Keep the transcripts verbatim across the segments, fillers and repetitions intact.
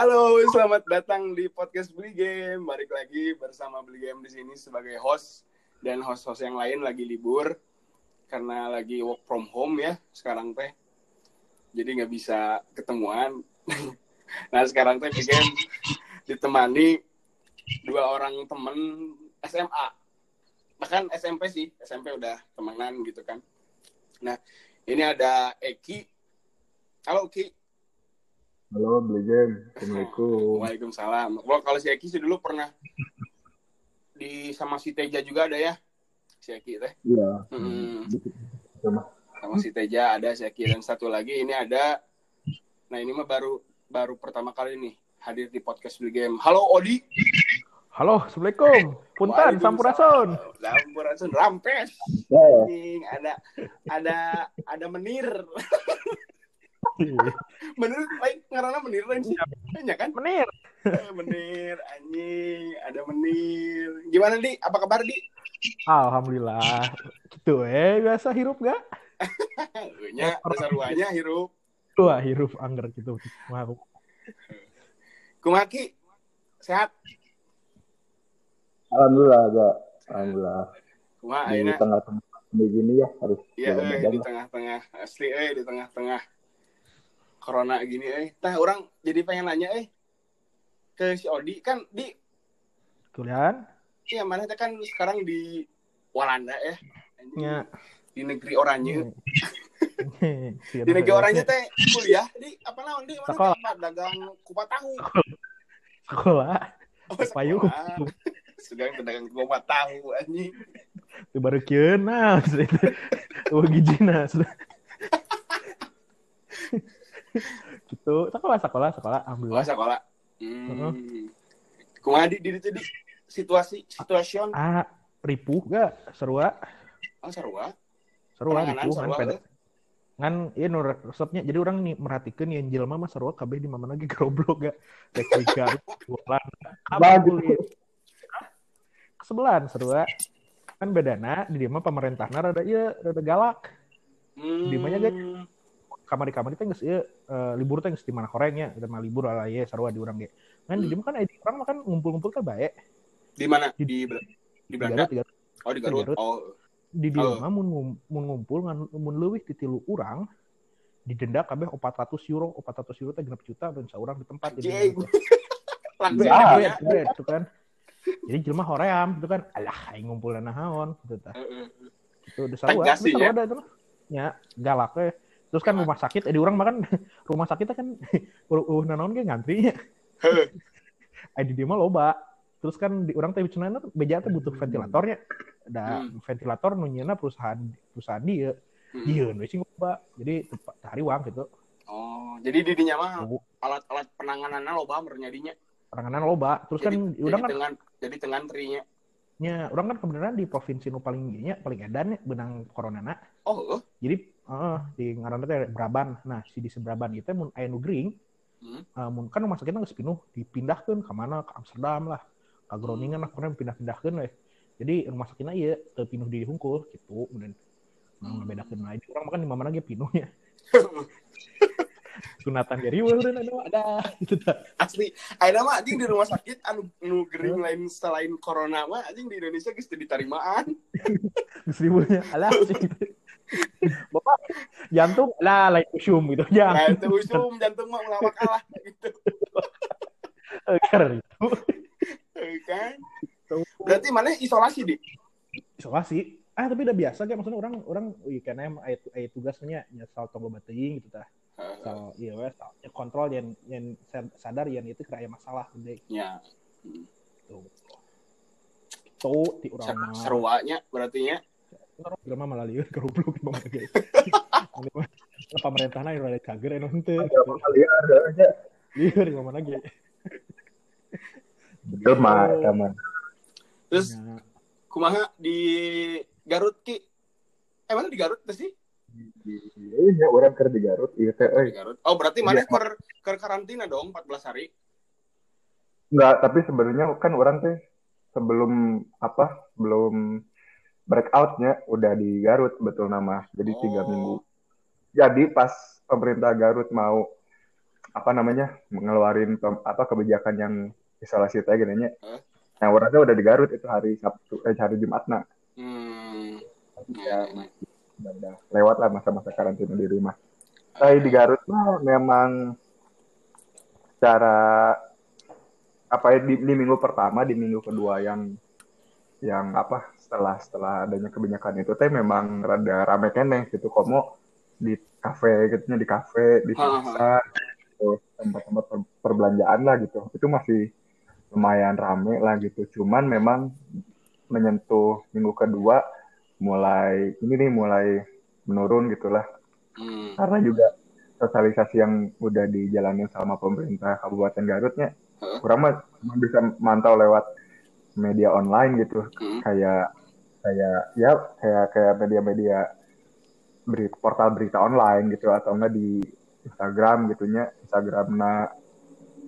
Halo, selamat datang di podcast Bluegem. Balik lagi bersama Bluegem di sini sebagai host dan host-host yang lain lagi libur karena lagi work from home ya sekarang teh. Jadi nggak bisa ketemuan. Nah sekarang teh Bluegem ditemani dua orang temen S M A, bahkan S M P sih, S M P udah temenan gitu kan. Nah ini ada Eki. Halo Eki. Halo, Bluegem. Assalamualaikum. Waalaikumsalam. Wah, kalau si Aki sih dulu pernah di sama si Teja juga ada ya? Si Aki teh. Iya. Hmm. Sama. sama si Teja ada si Aki dan satu lagi ini ada. Nah, ini mah baru baru pertama kali nih hadir di podcast Bluegem. Halo Odi. Halo, Assalamualaikum. Punten, sampurasun. Sampurasun, rampes. Ada ada ada menir. Menir, like, ngarana menir lain sih. Iya kan? Menir. Menir, anjing. Ada menir. Gimana, Di? Apa kabar, Di? Alhamdulillah. Gitu, eh. Biasa hirup gak? Nya, saruanya hirup. Wah, hirup. Angger gitu. Wow. Kumaki, sehat? Alhamdulillah, gak. Alhamdulillah. Kuma, di aina. Tengah-tengah. Begini ya, harus. Iya, eh, di tengah-tengah. Asli, eh, di tengah-tengah. Corona gini, eh. Tah, orang jadi pengen nanya, eh. Ke si Odi, kan, Di. Kuliahan? Iya, mana kita kan sekarang di Walanda, ya. Ya. Di negeri orangnya. Di negeri orangnya, teh, kuliah. Di, apa naon, Di? Mana sekolah. Tempat dagang kupat tahu. Sekolah. Oh, sekolah. Sedang pedagang kupat tahu, anjing. Itu baru kena. Itu gijina, sudah. Gitu sekolah sekolah sekolah alhamdulillah sekolah hmm. Kumaha di di di situasi situasion ah ripuh gak serua ah serua serua ripuh kan pede kan ieu nu resepnya jadi urang merhatikeun yeun jelema mah serua kabeh di mana lagi goblok gak teknika bulan bagus kesebelan serua kan bedana di dieu mah pemerintahna rada ieu rada galak di mana ge kamari-kamari teh geus ieu libur teh geus di mana korengnya eta mah libur ala ye sarua di urang ge. Kan di dieu kan I D urang mah kan ngumpul-ngumpul ka bae. Di mana? Di di Belanda. Oh, di Garut. Oh. Di dieu mah mun mun ngumpul ngan mun leuwih ti tilu urang didenda kabeh empat ratus euro, empat ratus euro teh genep juta mun saurang di tempat jadi. Langsung gitu kan. Jadi jelema hoream gitu kan. Alah aing ngumpulna naon gitu tah. Heeh. Itu sarua ada itu mah. Nya galak we. Terus kan rumah sakit, eh di orang mah kan rumah sakitnya kan uh nanaon ge ngantrinya. Heeh. Adi dia mah loba. Terus kan di urang teh cenah beja teh butuh ventilatornya. Da hmm. ventilator nu nyeuna perusahaan perusahaan dieu. Dieun we sing loba. Jadi tepat hari wang gitu. Oh, jadi di dinya mah alat-alat penangananna loba meureun nya dinya. Penanganan loba. Terus jadi, kan di urang kan dengan, jadi tengan trinya. Nya, urang kan kebenaran di provinsi nu paling ieu nya, paling edan benang coronana. Oh, uh. Jadi Uh, di ngaranna teh Braban. Nah, si di Braban ieu teh mun aya nu gering, hmm? uh, mun kan rumah sakitna geus pinuh, dipindahkeun ka mana? Ka Amsterdam lah, ka Groningen lah, kurang pindah-pindahkeun we. Jadi rumah sakitna ieu teu pinuh di hungkul kitu, mun hmm. ngabedakeun lain. Urang mah kan di mana ge pinuhnya. Sunatan geri we urang ada. Asli, ayeuna mah anjing di rumah sakit anu nu gering lain selain corona mah anjing di Indonesia geus teu ditarimaan. Geus riweuhnya. Alah. Bapak jantung lah lain usum gitu jangan itu usum jantung mah ulama kalah gitu keren itu kan berarti mana isolasi Dik isolasi ah tapi udah biasa kayak maksudnya orang orang weekendnya ay tugasnya nyesal tonggo bateuing gitu tah so iya wes kontrol yang yang sadar yang itu kira masalah gede ya tuh tuh di orang seruanya berarti nya orang drama malah liur kerubluk banget guys. Kalau pemerintahna ieu rada cager anu henteu. Liur aja. Liur gimana lagi? Betul mah aman. Terus kumaha di Garut Ki? Eh mana di Garut teh sih? Ieu nya urang keur di Garut ieu teh euy. Oh berarti mana keur keur karantina dong empat belas hari? Enggak, tapi sebenarnya kan orang teh sebelum apa? Belum breakout-nya udah di Garut betul nama. Jadi tiga minggu. Jadi pas pemerintah Garut mau apa namanya ngeluarin ke, apa kebijakan yang isolasi tadi genenya. Huh? Nah, orangnya udah di Garut itu hari Sabtu eh hari Jumatna. Hmm. Ya, udah, udah lewat lah masa-masa karantina di rumah. Tapi di Garut mah memang cara apa ya di, di minggu pertama, di minggu kedua yang yang apa setelah setelah adanya kebijakan itu teh memang rada rame keneh gitu komo di kafe gitunya di kafe di pasar gitu, tempat-tempat per, perbelanjaan lah gitu itu masih lumayan rame lah gitu cuman memang menyentuh minggu kedua mulai ini nih mulai menurun gitulah hmm. Karena juga sosialisasi yang udah dijalanin sama pemerintah Kabupaten Garutnya huh? Kurang mah bisa mantau lewat media online gitu hmm. kayak kayak ya kayak kayak media-media berita, portal berita online gitu atau enggak di Instagram gitunya Instagramna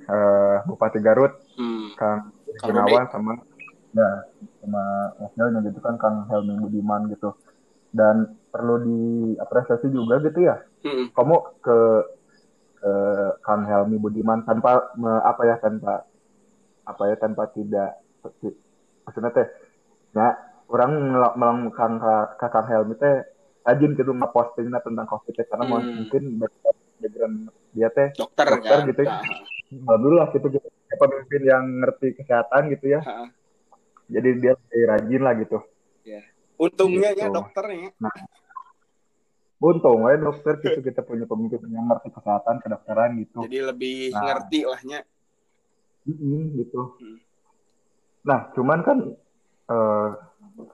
eh, Bupati Garut hmm. Kang Gunawan sama ya sama Mas gitu kan Kang Helmi Budiman gitu dan perlu diapresiasi juga gitu ya hmm. Kamu ke, ke Kang Helmi Budiman tanpa me, apa ya tanpa apa ya tanpa tidak maksudnya teh, nah orang melangkang ke Kang Helmi teh rajin gitu ngepostingnya tentang COVID karena hmm. mungkin background dia teh dokter, dokter kan? Gitu, nah. Alhamdulillah gitu, gitu pemimpin yang ngerti kesehatan gitu ya, ha. Jadi dia rajin lah gitu. Ya. Untungnya gitu. Ya dokternya. Nah, untung ya dokter gitu kita punya pemimpin yang ngerti kesehatan kedokteran gitu. Jadi lebih nah. ngerti lahnya. Mm-mm, gitu. Hmm. Nah, cuman kan eh,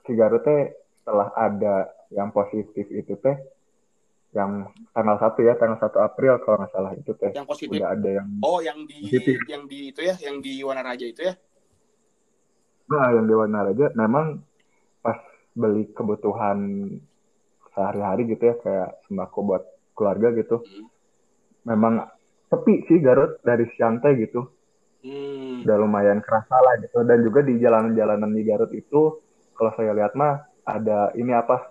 si Garut teh setelah ada yang positif itu teh, yang tanggal satu ya, tanggal satu April kalau nggak salah itu teh. Yang positif? Udah ada yang oh, yang di positif. Yang di itu ya, yang di Wanaraja itu ya? Nah, yang di Wanaraja memang pas beli kebutuhan sehari-hari gitu ya, kayak sembako buat keluarga gitu. Hmm. Memang sepi sih Garut dari Ciantai gitu. Hmm. Udah lumayan kerasa lah gitu dan juga di jalan-jalanan di Garut itu kalau saya lihat mah ada ini apa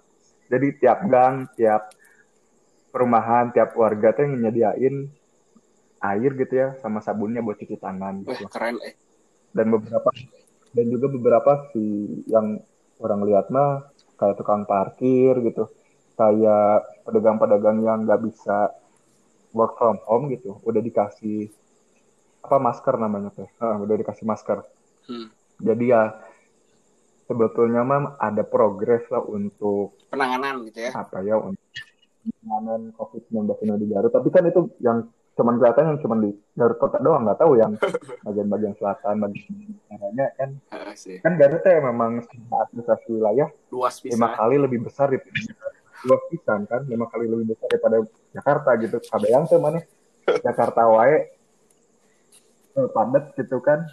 jadi tiap gang tiap perumahan tiap warga tuh yang nyediain air gitu ya sama sabunnya buat cuci tangan gitu. Wah, keren eh dan beberapa dan juga beberapa sih yang orang lihat mah kayak tukang parkir gitu kayak pedagang-pedagang yang nggak bisa work from home gitu udah dikasih apa masker namanya tuh, nah, udah dikasih masker. Hmm. Jadi ya sebetulnya mah ada progres lah untuk penanganan gitu ya. Apa ya untuk penanganan covid sembilan belas ini di Garut. Tapi kan itu yang cuman kelihatan yang cuman di Garut kota doang, nggak tahu yang bagian-bagian selatan, bagian utaranya kan. Ha, kan Garut ya memang administrasi wilayah luas pisan. Lima kali lebih besar di luas pisan kan, lima kali lebih besar daripada Jakarta gitu. Kabeang tuh mana? Jakarta wae. Padat gitu kan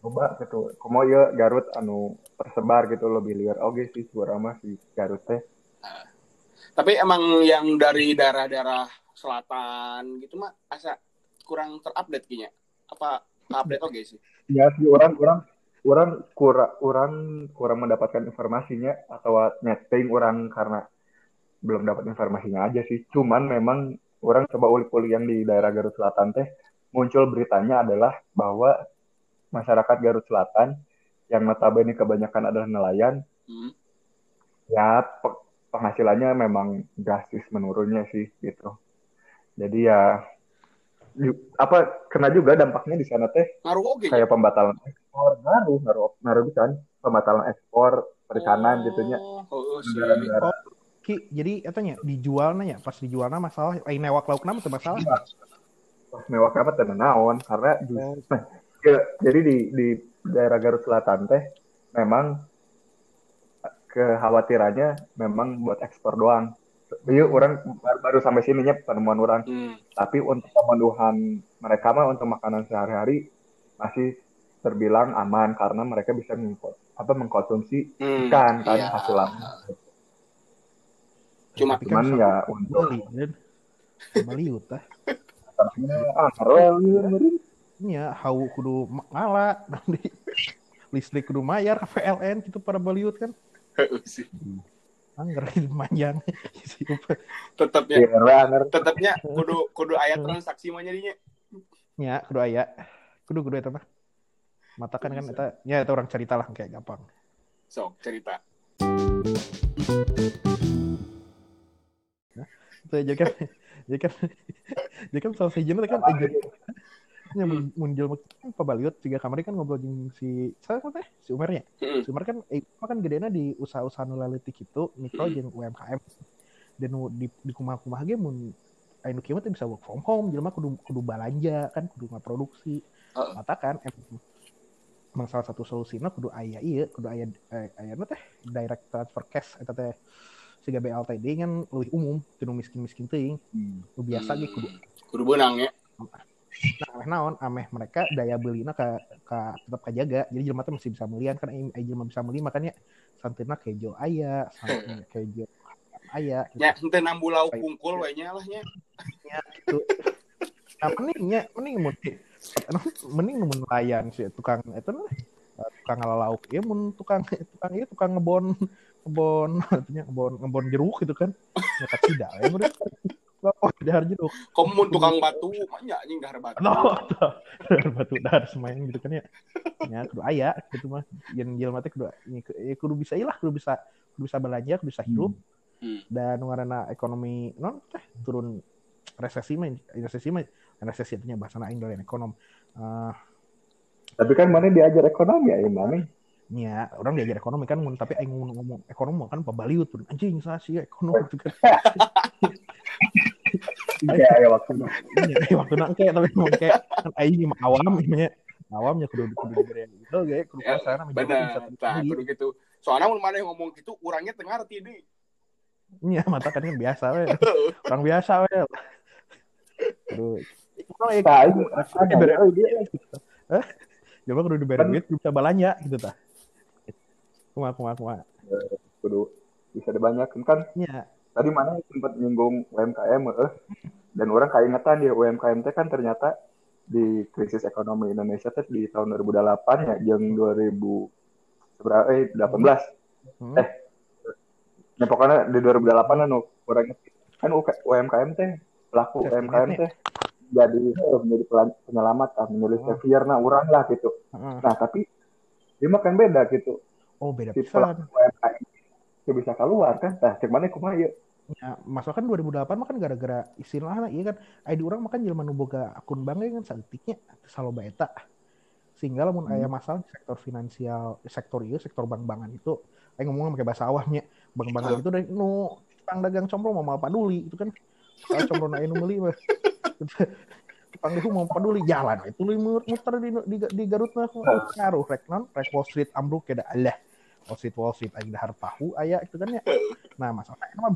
coba gitu komo ya Garut anu tersebar gitu lebih liar oke sih suara mah si Garut teh nah, tapi emang yang dari daerah-daerah selatan gitu mah asa kurang terupdate kayaknya apa update oke sih ya si orang-orang orang kurang orang kurang mendapatkan informasinya atau nyeting orang karena belum dapat informasinya aja sih cuman memang orang coba ulik-ulik yang di daerah Garut Selatan teh muncul beritanya adalah bahwa masyarakat Garut Selatan yang notabene kebanyakan adalah nelayan, hmm. ya pe- penghasilannya memang drastis menurunnya sih gitu. Jadi ya di, apa kena juga dampaknya di sana teh kayak pembatalan ekspor, ngaruh ngaruh ngaruh kan pembatalan ekspor perikanan oh. gitunya. Oh, oh, oh, Ki, jadi katanya dijualnya ya pas dijualnya masalah, eh, newak lauk nama masalah. Ya. Mewah apa teh naon karena di, ke, jadi di di daerah Garut Selatan teh memang kekhawatirannya memang buat ekspor doang. Yuk orang baru sampai sininya penemuan orang. Hmm. Tapi untuk pemenuhan mereka mah untuk makanan sehari-hari masih terbilang aman karena mereka bisa mengko, apa mengkonsumsi hmm, ikan kan iya. hasil laut. Cuma cuman ya untuk meliut teh. Ah, rel nya hau kudu makala nanti listrik kudu mayar K P L N gitu para beliut kan. Heeh sih. Angger itu panjang. Tetapnya. Tetapnya kudu kudu aya transaksi mah jadinya. Nya, kudu aya. Kudu kudu eta mah. Matakan kan eta nya eta orang cerita lah kayak gampang. Sok cerita. Nah, saya kan dia kan dia kan salah sejenak kan nya muncul apa baliot tiga kamari kan ngobrol jeung si saya teh si Umarnya. Si Umar kan eh kan gedena di usaha-usaha nu leutik kitu mikro jeung U M K M. Dan di di kumaha-kumaha ge mun anu kieu teh bisa work from home jelema kudu kudu balanja kan kudu ngaproduksi. Mata kan emang salah satu solusina kudu aya ieu kudu aya aya teh direct transfer cash eta teh siga B L T D kan leuwih umum teu miskin-miskin teuing. Nu biasa ge kudu kudu beunang ya. Nah, ameh naon, ameh mereka daya belina ka, ka tetap kajaga. Jadi jelema teh masih bisa melian kan ai jelema bisa meli makanya santeuna kejo aya, santeuna kejo aya. Gitu. Ya, henteu nambu lauk pungkul we nya lah nya. Ya kitu. Nah, mending nya, mending mun mending mun layan si tukang eta mah. Tukang ngalauk ieu ya, mun tukang tukang ieu tukang ngebon, ngebon, artinya ngebon ngebon jeruk gitu kan. Ya tidak ya mun. Oh, dahar jeruk. Komun tukang batu, maknya anjing dahar batu. No, dahar batu, dahar semain gitu kan ya. Ya, kudu aya gitu mah. Yen jelema teh kudu ya kudu bisa ilah, kudu bisa kudu bisa belanja, kudu bisa hidup. Hmm. Dan ngaranna ekonomi non teh turun resesi mah, resesi mah, resesi nya bahasana aing dolen ekonom. Uh, tapi kan mana diajar ekonomi ya, mana? Ya, orang diajar ekonomi kan mun tapi aing ngomong ekonomi kan pabaliut turun anjing sasi ekonomi gitu kan. Kayak ya waktu nak, ya waktu nak kayak tapi mau kayak kan ini awam ini, awamnya kudu kudu diberi itu, kayak kudu kesana menjadi bisa kudu gitu. Soalnya mau mana yang ngomong gitu, orangnya tengah hati ini. Iya, mata kan kan biasa wel, orang biasa wel. Terus, kalau yang ada diberi duit, eh, coba kudu diberi duit bisa balanya gitu ta. Kuma kuma kuma. Kudu bisa dibanyak kan? Iya. Tadi mana sempat nyinggung U M K M eh dan orang kaingetan ya U M K M teh kan ternyata di krisis ekonomi Indonesia teh di tahun dua ribu delapan ya jeung dua ribu delapan belas hmm. eh ya pokoknya di dua ribu delapan anu orang kan U M K M teh pelaku U M K M teh jadi menjadi penyelamat kan menulis savior nah urang lah gitu nah tapi dia makan beda gitu oh beda si pelaku U M K M dia bisa keluar kan nah cek mana kumaha ieu ya masa kan dua ribu delapan mah kan gara-gara istilahna ieu kan aya di urang mah kan jelema nu boga akun bank kan saeutiknya saloba eta sehingga lamun hmm. aya masalah di sektor finansial sektor ieu sektor bank-bankan itu aing ngomongna make bahasa awamnya bank-bankan oh. itu dari nu tukang dagang combro mah mal paduli itu kan soal combro na anu meuli mah tukang itu mau paduli jalan itu muter di di, di Garut mah ngaruh rek non rek Wall Street ambruk kada Allah Wall Street, Wall Street, aing dahar tahu, ayah itu kan ya. Nah masalah, anu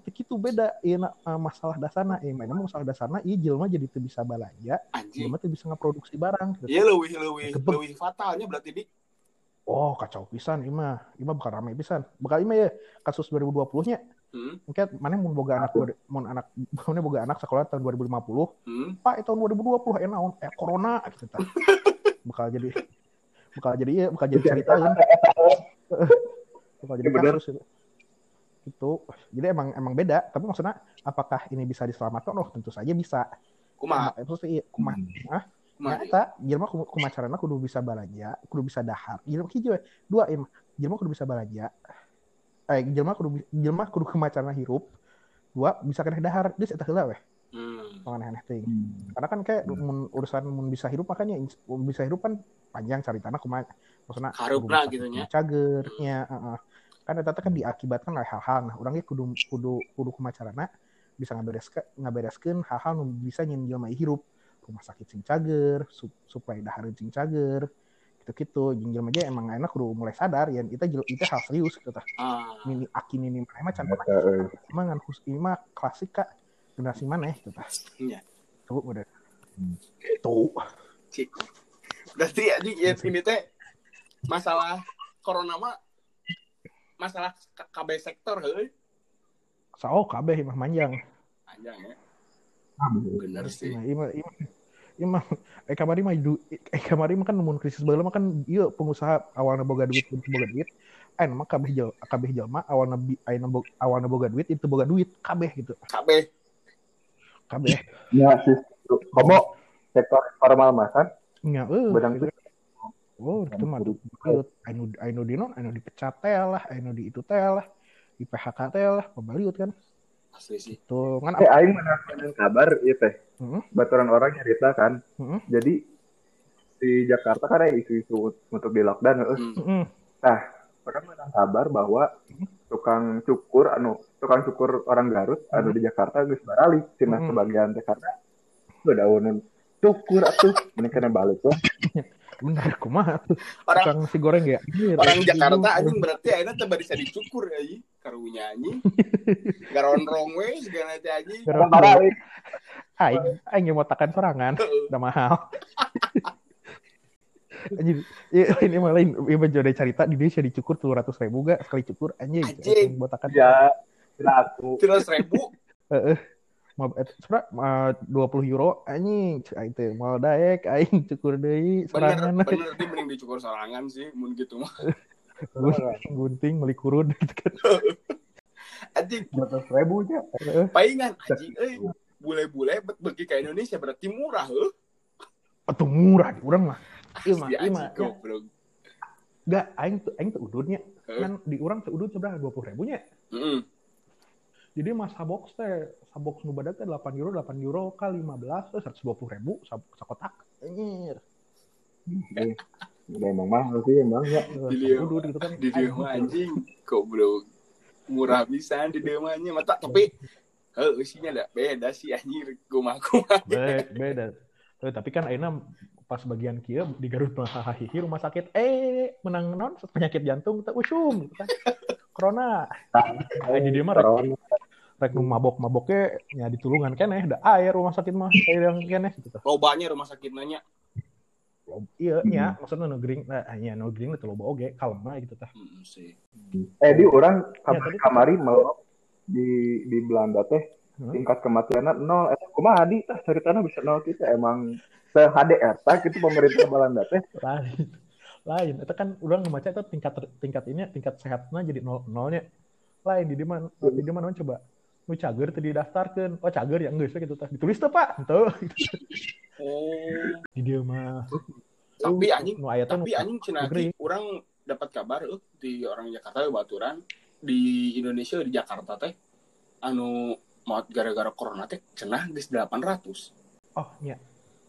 mah begitu beda. Iya masalah dasarna, iya mana masalah dasarna, iya jelma jadi tuh bisa balanja, jelma tuh bisa ngeproduksi barang. Iya leuwih leuwih leuwih fatalnya berarti di. Oh kacau pisan, ima ima bakal ramai pisan. Bakal ima ya kasus dua ribu dua puluh-nya. Hmm. Mungkin mana mun boga anak, mun anak, mana boga anak sekolah tahun dua ribu lima puluh. Hmm. Pak, tahun dua ribu dua puluh enaon? Eh corona gitu ta. Bakal jadi, bakal jadi ya, bakal jadi cerita kan. Kalau jadi kasus itu, itu, jadi emang emang beda. Tapi maksudnya, apakah ini bisa diselamatkan? Oh, tentu saja bisa. Kumah, terus iya, kumah, ah, ternyata, jelma kumah carana kudu bisa balanja, kudu bisa dahar. Jelma hijau, dua em, jelma kudu bisa balanja. Eh, jelma kudu jelma kudu kumah carana hirup. Dua bisa kena dahar, dia setelah lah weh. Tangan aneh ting. Karena kan kayak mun, urusan mun bisa hirup makanya bisa hirup kan panjang ceritana kumaha. Maksudna harupna gitu nya cagernya heeh kan eta kan diakibatkan oleh hal-hal nah urang ge kudu kudu kudu kumacarana bisa ngabereskeun ngabereskeun hal-hal nu bisa nyin jelema hirup rumah sakit cing cager suplai dahareun cing cager gitu-gitu jeung jelema ge emang ayeuna kudu mulai sadar yen eta eta hal serius gitu tah mini aki mini mah can emang ngan khusus mah klasika generasi maneh gitu tah iya tuh udah tuh cik berarti anjing ini teh masalah corona mah masalah K B sektor heuh. Sao K B mah panjang. Panjang ya. Ah bener sih. Nah, ima, ima, emang eh kamari mah eh kamari mah kan nemun krisis baheula mah kan ieu pengusaha awalna boga duit teu boga duit anu mah kabeh jelema kabeh jelema awalna ayeuna awalna boga duit itu boga duit kabeh gitu kabeh kabeh ya sih komo sektor formal mah kan nya eueuh bedang tuh oh itu mah anu anu di non anu dipecat teh lah anu di itu teh lah di P H K teh lah pabaliut kan asli sih tuh kan eh aing mendapat kabar ieu teh hmm? Baturan orang cerita kan hmm? Jadi di Jakarta kan ada isu-isu untuk di lockdown hmm. Nah mereka mendapat kabar bahwa tukang cukur anu tukang cukur orang Garut hmm. Anu di Jakarta geus baralik cenah hmm. Sebagian teh karena bedaunan cukur atuh mending kana balik tuh bener kumaha atuh orang nasi goreng ya orang Jakarta anjing berarti ayeuna teh bisa dicukur euy karunya anjing garondrong we segala teh anjing baralik aing aing motakan sorangan udah mahal anjing ini mah lain ieu jode carita di Indonesia dicukur dua ratus ribu ga sekali cukur anjing anjing botakan ya seratus ribu heeh mau surat dua puluh euro anjing itu mau daek aing cukur deui sorangan bener di mending dicukur sorangan sih mun gitu mah gunting meuli kurun anjing dua ratus ribu nya paingan anjing euy bule-bule bet bagi ka Indonesia berarti murah heuh atuh murah di urang mah ieu mah ieu mah goblok enggak aing aing teh udurnya kan di urang teh udur seberapa dua puluh ribu nya heeh jadi mas sabox teh sabox nu badak teh delapan euro delapan euro kali lima belas teh seratus dua puluh ribu sakotak anjir. Eh, udah emang mahal sih emang ya. Dudut gitu kan. Di dieu anjing goblok. Murah pisan di dieu mah nya mata tapi heuh isinya da beda sih anjir gomah-gomah. Beda. Tuh, tapi kan ayeuna pas bagian kieu di Garut mah hihi rumah sakit eh menang naon penyakit jantung teh usum gitu kan. Corona. Nah, jadi mah rek nu mabok-maboknya ya ditulungan keneh da air rumah sakit mah air yang keneh gitu. Lobanya rumah sakit nanya. Lob ieu nya maksudna nu gering nah nya nu gering teh loba oge kalma gitu tah. Heeh sih. Eh di urang kamari melok di di Belanda teh tingkat kematianna nol eta kumaha di tah ceritana bisa nol kita emang se H D R tah kitu pemerintah Belanda teh. Lain itu kan urang membaca itu tingkat tingkat ini tingkat sehatnya jadi nol nolnya lain di mana di mana coba nu cager tadi daftarkan oh cager ya enggak sih gitu ditulis tuh pak tuh oh di dia mah tapi anjing tapi anjing cina urang dapat kabar uh, di orang Jakarta baturan di Indonesia di Jakarta teh anu mau gara-gara corona teh cenah geus delapan ratus oh iya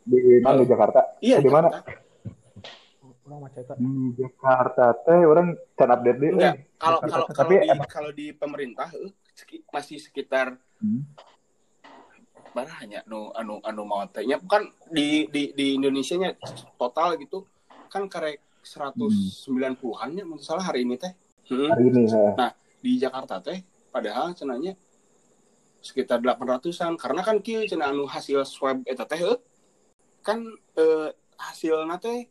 di mana Jakarta iya di mana orang macet di Jakarta teh orang can update deh. Enggak, kalau kalau kalau di, kalau di pemerintah eh, masih sekitar hmm. barahnya anu anu anu mau tehnya kan di di di Indonesianya total gitu kan karek seratus sembilan puluhan-nya hmm. menurut salah hari ini teh. Hmm. Hari ini. He. Nah, di Jakarta teh padahal cenanya sekitar delapan ratusan karena kan kieu cenah anu hasil swab eta teh eh, kan eh, hasilna teh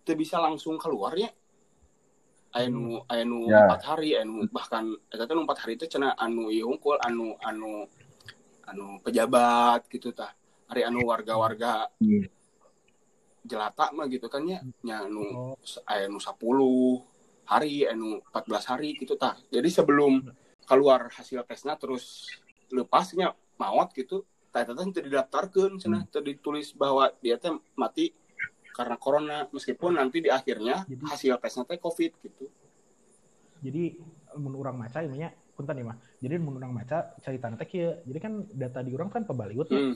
teu bisa langsung keluarnya anu anu yeah. empat hari anu bahkan eta teh empat hari teh cenah anu ieu hungkul anu anu anu pejabat gitu tah hari anu warga-warga yeah. jelata mah gitu kan nya nya anu anu sepuluh hari anu empat belas hari gitu tah jadi sebelum keluar hasil tesnya terus lepasnya maot gitu tah eta teh teu didaftarkeun cenah teu ditulis bahwa dia teh mati karena corona meskipun nanti di akhirnya jadi, hasil tesnya teh covid gitu. Jadi menurang maca namanya punten ya mah. Jadi menurang maca caritana teh kieu. Jadi kan data di urang kan pabaliut hmm.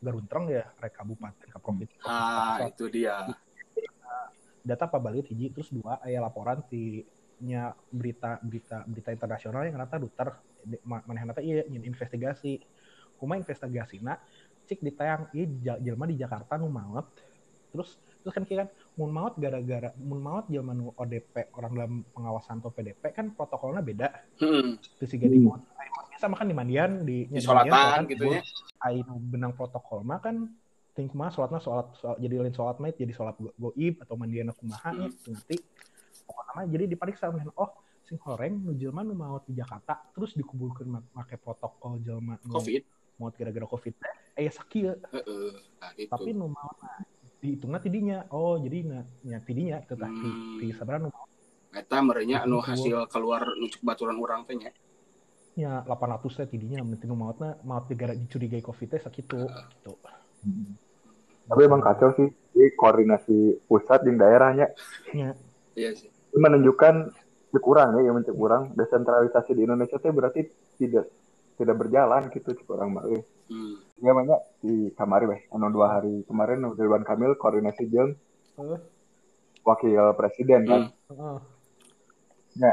Garuntrong ya rek kabupaten ka provinsi. Ah, kabupaten. Itu dia. Data pabaliut hiji terus dua aya laporan ti nya berita-berita berita internasional yang rata duter manehna teh ieu nyin investigasi. Kumaha investigasina cik ditayang ieu jelema di Jakarta nu maot terus terus kan kira kan mun maot gara-gara mun maot zaman O D P orang dalam pengawasan atau P D P kan protokolnya beda. Heeh. Terus siga di maot. Sama kan di mandian di isolatan gitu ya. Ai benang protokol mah kan ting kumaha salatna salat jadi lain salat mah jadi salat goib atau mandiana kumaha ya ngerti. Pokokna jadi diperiksa oh sing horeng nu jelema nu maot di Jakarta terus dikuburkeun make protokol jelema covid. mau gara-gara covid eh sakit uh, nah tapi nu malah dihitungna ti dinya oh jadi nya ti dinya teh tadi ti sabaraha nu eta merenya anu hasil keluar nucuk baturan urang teh nya nya delapan ratus teh ti dinya mending nu maotna maot gara dicurigai covid teh sakitu uh. Gitu. Hmm. Tapi emang kacau sih di koordinasi pusat di daerahnya nya iya sih menunjukkan kurang ya yang mencek kurang desentralisasi di Indonesia itu berarti tidak tidak berjalan gitu kurang banget. Hmm. Ya banyak di kamari weh anu dua hari kemarin Ridwan Kamil koordinasi jeung hmm. wakil presiden hmm. kan. Heeh. Hmm. Ya,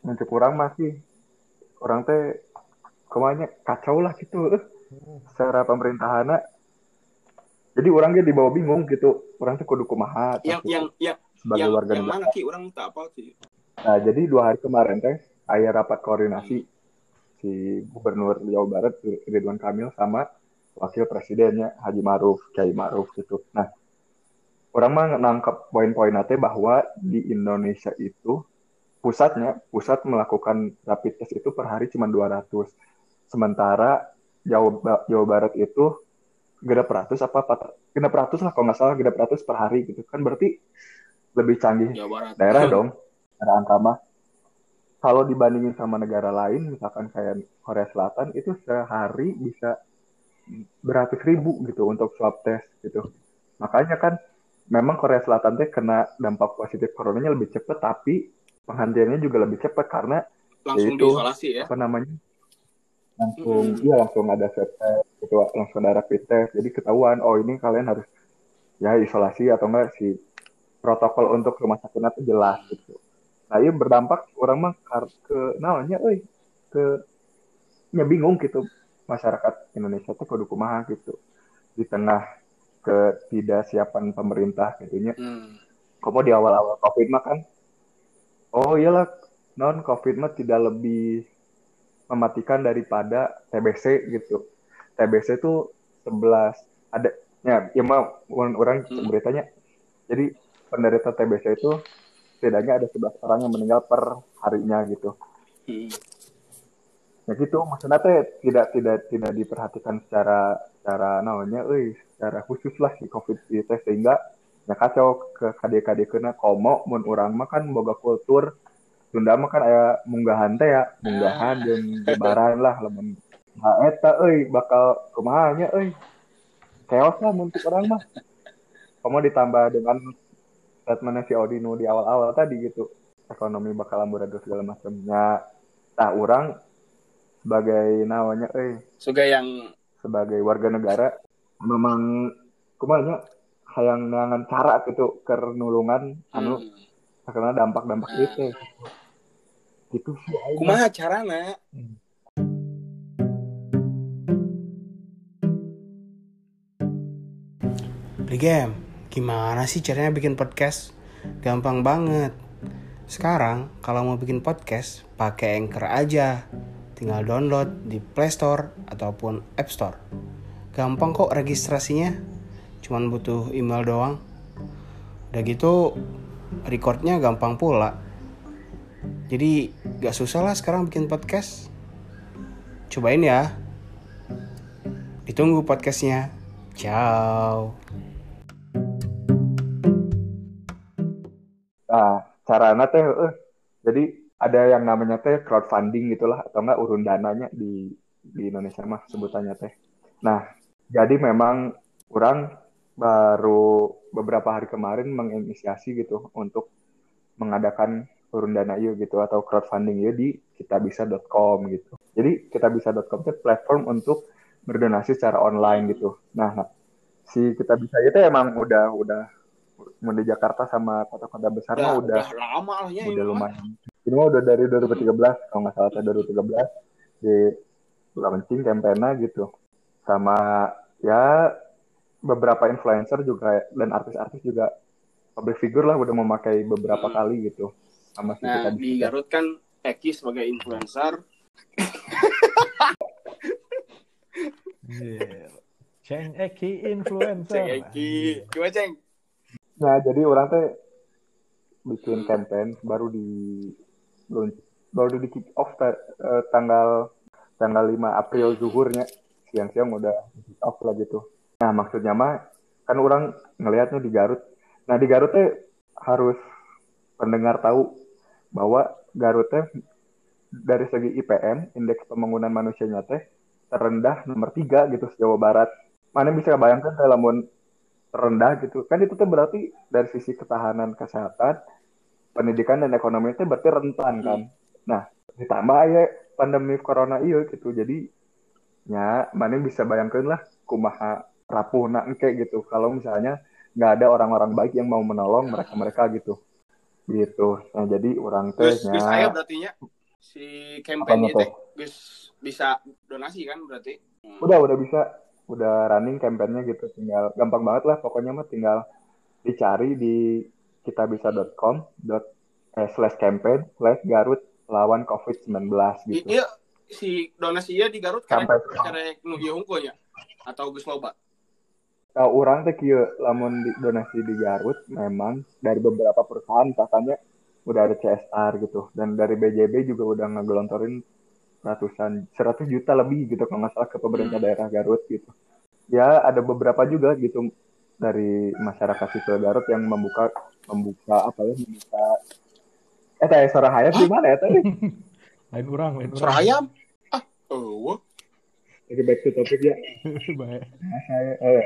mencek kurang masih orang teh kemanya kacau lah gitu. Hmm. Secara pemerintahanna jadi orang ge dibawa bingung gitu. Orang teh kudu kumaha. Yang yang yang sebagai yang, warga yang mana ki orang tak apa sih. Nah, jadi dua hari kemarin teh aya rapat koordinasi si Gubernur Jawa Barat Ridwan Kamil sama Wakil Presidennya Haji Maruf, Kiai Maruf gitu. Nah, orang mah nangkap poin-poin teh bahwa di Indonesia itu pusatnya pusat melakukan rapid test itu per hari cuma dua ratus. Sementara Jawa Jawa Barat itu gede peratus apa gede peratus lah kalau nggak salah gede peratus per hari gitu kan berarti lebih canggih daerah dong. Angka mah kalau dibandingin sama negara lain misalkan kayak Korea Selatan itu sehari bisa beratus ribu gitu untuk swab test gitu. Makanya kan memang Korea Selatan teh kena dampak positif coronanya lebih cepat tapi penghentiannya juga lebih cepat karena langsung itu, diisolasi ya. Apa namanya? Langsung hmm. ya langsung ada swab test gitu langsung ada rapid test. Jadi ketahuan oh ini kalian harus ya isolasi atau enggak si protokol untuk rumah sakitnya tuh jelas gitu. Nah, iya berdampak orang mah ke namanya euy ke nya bingung gitu masyarakat Indonesia tuh kudu kumaha gitu di tengah ketidaksiapan pemerintah gitunya. Hmm. Komo di awal-awal Covid mah kan oh iyalah non Covid mah tidak lebih mematikan daripada T B C gitu. T B C tuh sebelas ada ya ya mah orang hmm. beritanya. Jadi penderita T B C itu setidaknya ada sebelas orang yang meninggal per harinya gitu. Hmm. Ya gitu maksudnya teh tidak tidak tidak diperhatikan secara secara namanya, euy, secara khusus lah si Covid teh sehingga ya kacau ke kadek-kadekna komo mun urang mah kan boga kultur Sunda mah kan aya munggahan teh ya, munggahan jeung lebaran lah lamun. Ha eta euy bakal kumaha nya euy. Chaos lah mun teu urang mah. Komo ditambah dengan statementnya si Odi nu di awal-awal tadi gitu ekonomi bakal amburadul segala macamnya. Nah orang sebagai namanya eh sebagai yang sebagai warga negara memang kumanya hayang neangan cara gitu kernulungan hmm. anu karena dampak-dampak nah. Itu gitu sih kumaha carana hmm. Bluegem gimana sih caranya bikin podcast? Gampang banget. Sekarang kalau mau bikin podcast, pakai Anchor aja. Tinggal download di Play Store ataupun App Store. Gampang kok registrasinya. Cuman butuh email doang. Udah gitu, recordnya gampang pula. Jadi gak susah lah sekarang bikin podcast. Cobain ya. Ditunggu podcastnya. Ciao. Nah, caranya teh, eh, jadi ada yang namanya teh crowdfunding gitulah atau enggak urun dananya di di Indonesia mah sebutannya teh. Nah, jadi memang orang baru beberapa hari kemarin menginisiasi gitu untuk mengadakan urun dana ieu gitu atau crowdfunding ieu di kitabisa dot com gitu. Jadi kitabisa dot com itu platform untuk berdonasi secara online gitu. Nah, si kitabisa itu emang udah udah mau di Jakarta sama kota-kota besar ya, mah udah udah lama lah ya udah lumayan. Ini mah udah dari dua ribu tiga belas kalau nggak salah teh dua ribu tiga belas di launching kampanye gitu. Sama ya beberapa influencer juga dan artis-artis juga public figure lah udah memakai beberapa hmm. kali gitu. Sama si nah, kita di Garut kan Eki sebagai influencer. yeah. Ceng Eki influencer. Ceng Eki. Coba Ceng. Nah, jadi orang teh bikin campaign baru di baru di kick off ta, eh, tanggal tanggal lima April zuhurnya siang-siang udah off lah gitu. Nah maksudnya mah kan orang ngelihatnya di Garut. Nah di Garut teh harus pendengar tahu bahwa Garut teh dari segi I P M, indeks pembangunan manusianya teh terendah nomor tiga gitu se-Jawa Barat. Mana bisa bayangkan lamun terendah gitu. Kan itu teh berarti dari sisi ketahanan kesehatan, pendidikan dan ekonomi teh berarti rentan kan. Nah, ditambah ya pandemi corona ieu gitu. Jadi nya mana bisa bayangkan lah kumaha rapuhna engke gitu kalau misalnya enggak ada orang-orang baik yang mau menolong mereka-mereka gitu. Gitu. Nah, jadi orang teh nya geus aya berarti nya si kampanye teh geus bisa donasi kan berarti. Hmm. Udah udah bisa udah running kampanye gitu, tinggal gampang banget lah pokoknya mah tinggal dicari di kitabisa dot com dot eh, slash campaign slash Garut lawan covid sembilan belas gitu. Iya si donasi iya di Garut karek karek nu ieu hungkul nya atau geus loba. Nah, orang teh kieu lamun donasi di Garut memang dari beberapa perusahaan katanya udah ada C S R gitu dan dari B J B juga udah ngegelontorin ratusan seratus juta lebih gitu kalau nggak salah ke pemerintah hmm. daerah Garut gitu ya. Ada beberapa juga gitu dari masyarakat sipil Garut yang membuka membuka apa ya membuka eh teh sorahayam gimana ya tadi lain orang lain orang sorahayam ah oh jadi back to topic ya. Baik saya eh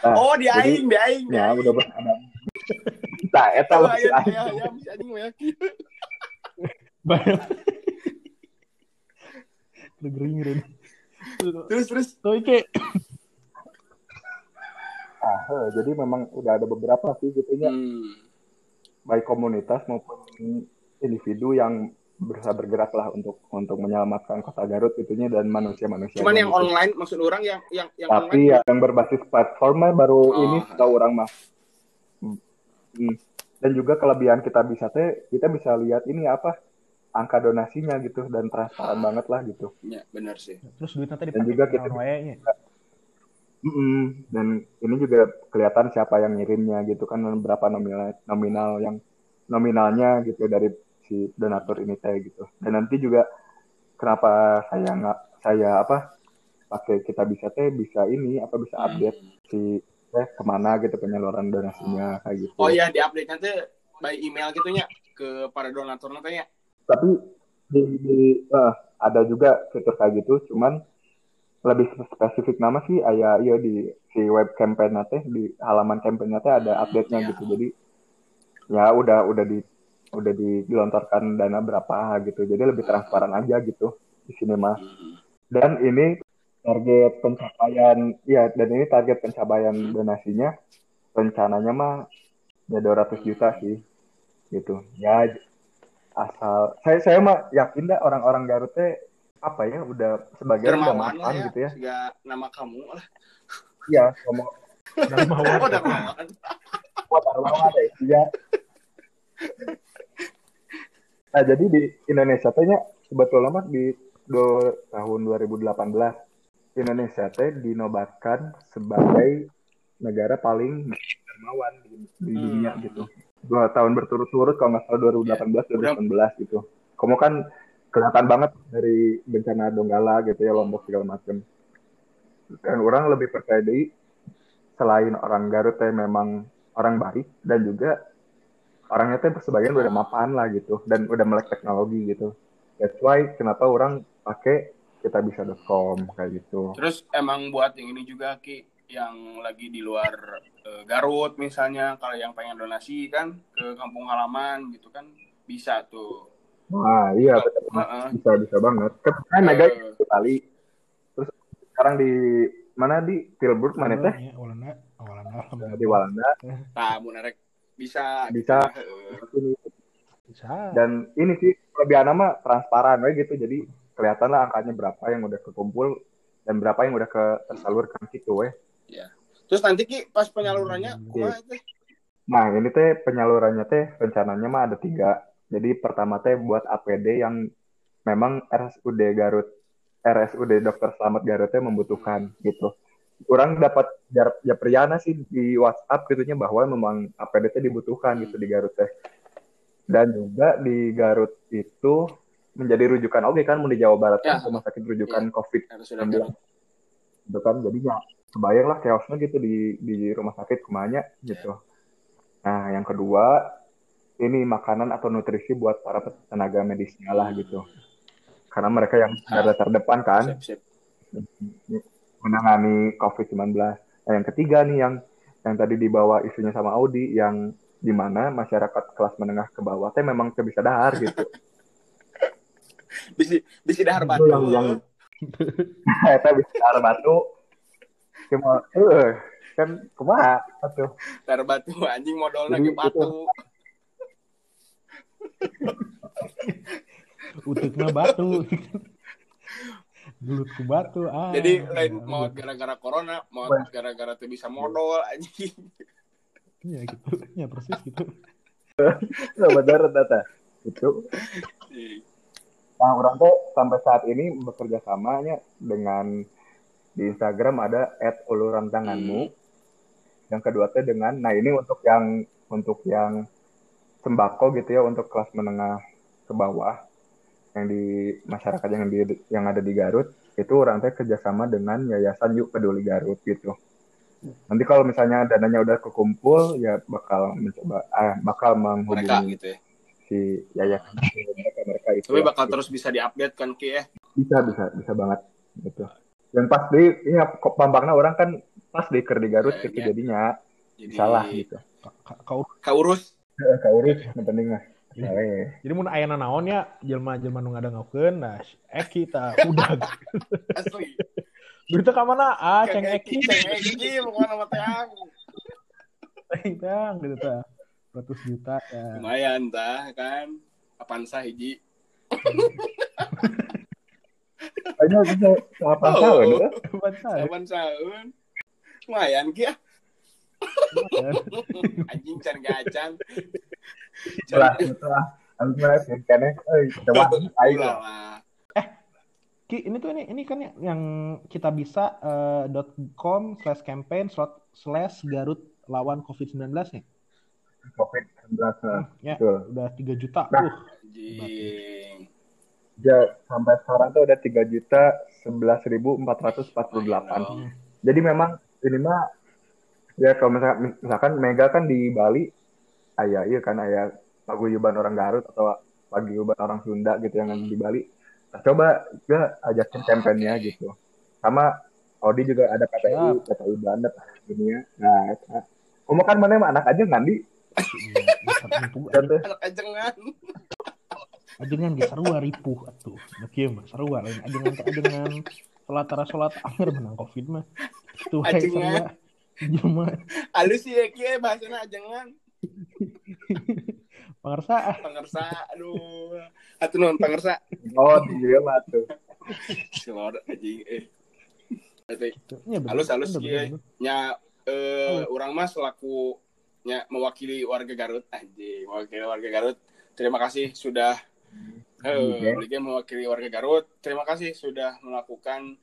nah, oh di aing di aing ya udah ada tak eta masih ayam masih anjing ya. Terus terus terus oke. Ah, jadi memang udah ada beberapa sih gitunya hmm. baik komunitas maupun individu yang bisa bergerak lah untuk untuk menyelamatkan kota Garut gitunya dan manusia-manusia. Cuman yang gitu. Online maksud orang yang yang yang tapi online, yang berbasis platformnya baru oh. ini tahu orang mah. Hmm. Dan juga kelebihan kita bisa teh kita bisa lihat ini apa angka donasinya gitu dan transparan banget lah gitu. Iya, benar sih. Terus duitnya tadi dipakai ke wayanya. Mm-mm. Dan ini juga kelihatan siapa yang ngirimnya gitu kan berapa nominal nominal yang nominalnya gitu dari si donatur ini teh gitu. Dan nanti juga kenapa saya nggak saya apa pakai kita bisa teh bisa ini apa bisa update si teh kemana gitu penyaluran donasinya kayak gitu. Oh iya, di-update nanti by email gitunya ke para donatur nantinya. Tapi di, di uh, ada juga fitur kayak gitu, cuman lebih spesifik nama sih aya iya di si web campaign-nya teh di halaman campaign-nya teh ada update-nya yeah. gitu. Jadi ya udah udah di udah dilontarkan dana berapa gitu. Jadi lebih transparan aja gitu di sini mah. Dan ini target pencapaian ya dan ini target pencapaian donasinya rencananya mah ya dua ratus juta sih gitu. Ya asal saya saya mah yakin dah orang-orang Garut teh apa ya udah sebagai dermawan ya, gitu ya. Juga nama kamu lah. Iya, kamu dermawan. Oh, dermawan. Oh, dermawan deh. Iya. Nah, jadi di Indonesia teh nya sebetulnya mah di do, tahun dua ribu delapan belas Indonesia teh dinobatkan sebagai negara paling dermawan di, di hmm. dunia gitu. Dua tahun berturut-turut kalau nggak salah dua ribu delapan belas yeah. dua ribu sembilan belas gitu. Kamu kan kelihatan banget dari bencana Donggala gitu ya, Lombok segala macam. Dan orang lebih percaya diri selain orang Garut teh memang orang baik dan juga orangnya teh sebagian udah mapan lah gitu dan udah melek teknologi gitu. That's why kenapa orang pakai kitabisa dot com kayak gitu. Terus emang buat yang ini juga Ki yang lagi di luar e, Garut misalnya kalau yang pengen donasi kan ke kampung halaman gitu kan bisa tuh. Wah iya betul uh-uh. bisa bisa banget. Kan uh, agak ke Bali. Terus sekarang di mana di Tilburg mana teh? Iya Walanda. Walanda. Di Walanda. Nah menarik bisa bisa gitu. Bisa. Dan ini sih kelebihan nama transparan we gitu jadi kelihatan lah angkanya berapa yang udah kekumpul dan berapa yang udah ke tersalurkan gitu we. Ya. Terus nanti Ki pas penyalurannya hmm, kumaha teh? Nah, ini teh penyalurannya teh rencananya mah ada tiga. Jadi pertama teh buat A P D yang memang R S U D Garut R S U D Dokter Slamet Garut teh membutuhkan gitu. Orang dapat japriana sih di WhatsApp gitunya bahwa memang A P D teh dibutuhkan gitu di Garut teh. Dan juga di Garut itu menjadi rujukan oke kan mau di Jawa Barat ya, kan rumah sakit rujukan ya, COVID itu kan jadinya kebayang lah chaosnya gitu di di rumah sakit kemana gitu. Nah yang kedua ini makanan atau nutrisi buat para tenaga medisnya lah gitu, karena mereka yang garda terdepan kan siap, siap. menangani covid sembilan belas. Nah, yang ketiga nih yang yang tadi dibawa isunya sama Audi yang di mana masyarakat kelas menengah ke bawah teh memang bisa dahar gitu. Bisa bisa dahar batu. Yang yang kita bisa dahar batu. Cuma eh kan kumaha atuh. Dahar batu anjing modalna ge batu. Utukna batu. Belutku batu. Ah. Jadi lain mau gara-gara corona, mau gara-gara tuh bisa modal anjing. Iya gitu. Ya persis gitu. Nah, benar data. Itu. Nah, orang tuh sampai saat ini bekerja samanya dengan di Instagram ada et uluran tanganmu. Hmm. Yang kedua tuh dengan nah ini untuk yang untuk yang sembako gitu ya untuk kelas menengah ke bawah. Yang di masyarakat yang di yang ada di Garut itu orang teh kerjasama dengan Yayasan Yuk Peduli Garut gitu. Nanti kalau misalnya dananya udah kekumpul ya bakal mencoba eh, bakal menghubungi mereka, gitu ya. Si yayasan mereka mereka itu. Tapi bakal ya, terus gitu. Bisa diupdate kan Ki ya? Bisa bisa bisa banget gitu. Dan pas di ya pampangnya orang kan pas di ker di Garut gitu ya, jadinya jadi... salah gitu. Kau kau urus kau urus yang penting lah. Ya, ya. Jadi mun ayana naon ya jelema-jelema nu ngadangakeun nah Eki tah udah. Asli. Berita ka mana? Ah Ceng Eki, Ceng Eki pokona mah teh aku. Teh Bang gitu tah. seratus juta ya. Lumayan tah kan. Apansa hiji. Ayo kita apansa eueuh. Apansa. Apansa eueuh. Lumayan ki ah. Anjing can gacang. Coba coba ambil scan-nya. Eh, coba ayo. Eh, Ki, ini tuh ini ini kan yang kitabisa dot com slash campaign slash garut lawan covid sembilan belas nih. covid sembilan belas. Ya, udah tiga juta. Nah, uh. Anjing. Ya, sampai sekarang tuh udah tiga juta sebelas ribu empat ratus empat puluh delapan. Jadi memang ini mah ya kalau misalkan, misalkan Mega kan di Bali ayah iya kan ayah paguyuban orang Garut atau paguyuban orang Sunda gitu yang hmm. di Bali. Nah, coba juga ajakin kampanyenya oh, okay. gitu. Sama Odi juga ada K T U, K T U Belanda dunia. Nah, kamu kan mana anak ajengan di? Anak ajengan. Ajengan ge sarua ripuh atuh. Oke mah sarua lain ajengan ke ajengan. Salatara salat akhir menang Covid mah. Tuh ajengan. Cuma alus ya kia bahasanya ajengan pangersa pangersa aduh atuh non pangersa oh dia lah tuh selor anjing eh alus alus kia nya eh urang mas selaku nya mewakili warga Garut anjing mewakili warga Garut terima kasih sudah eh Bluegem mewakili warga Garut terima kasih sudah melakukan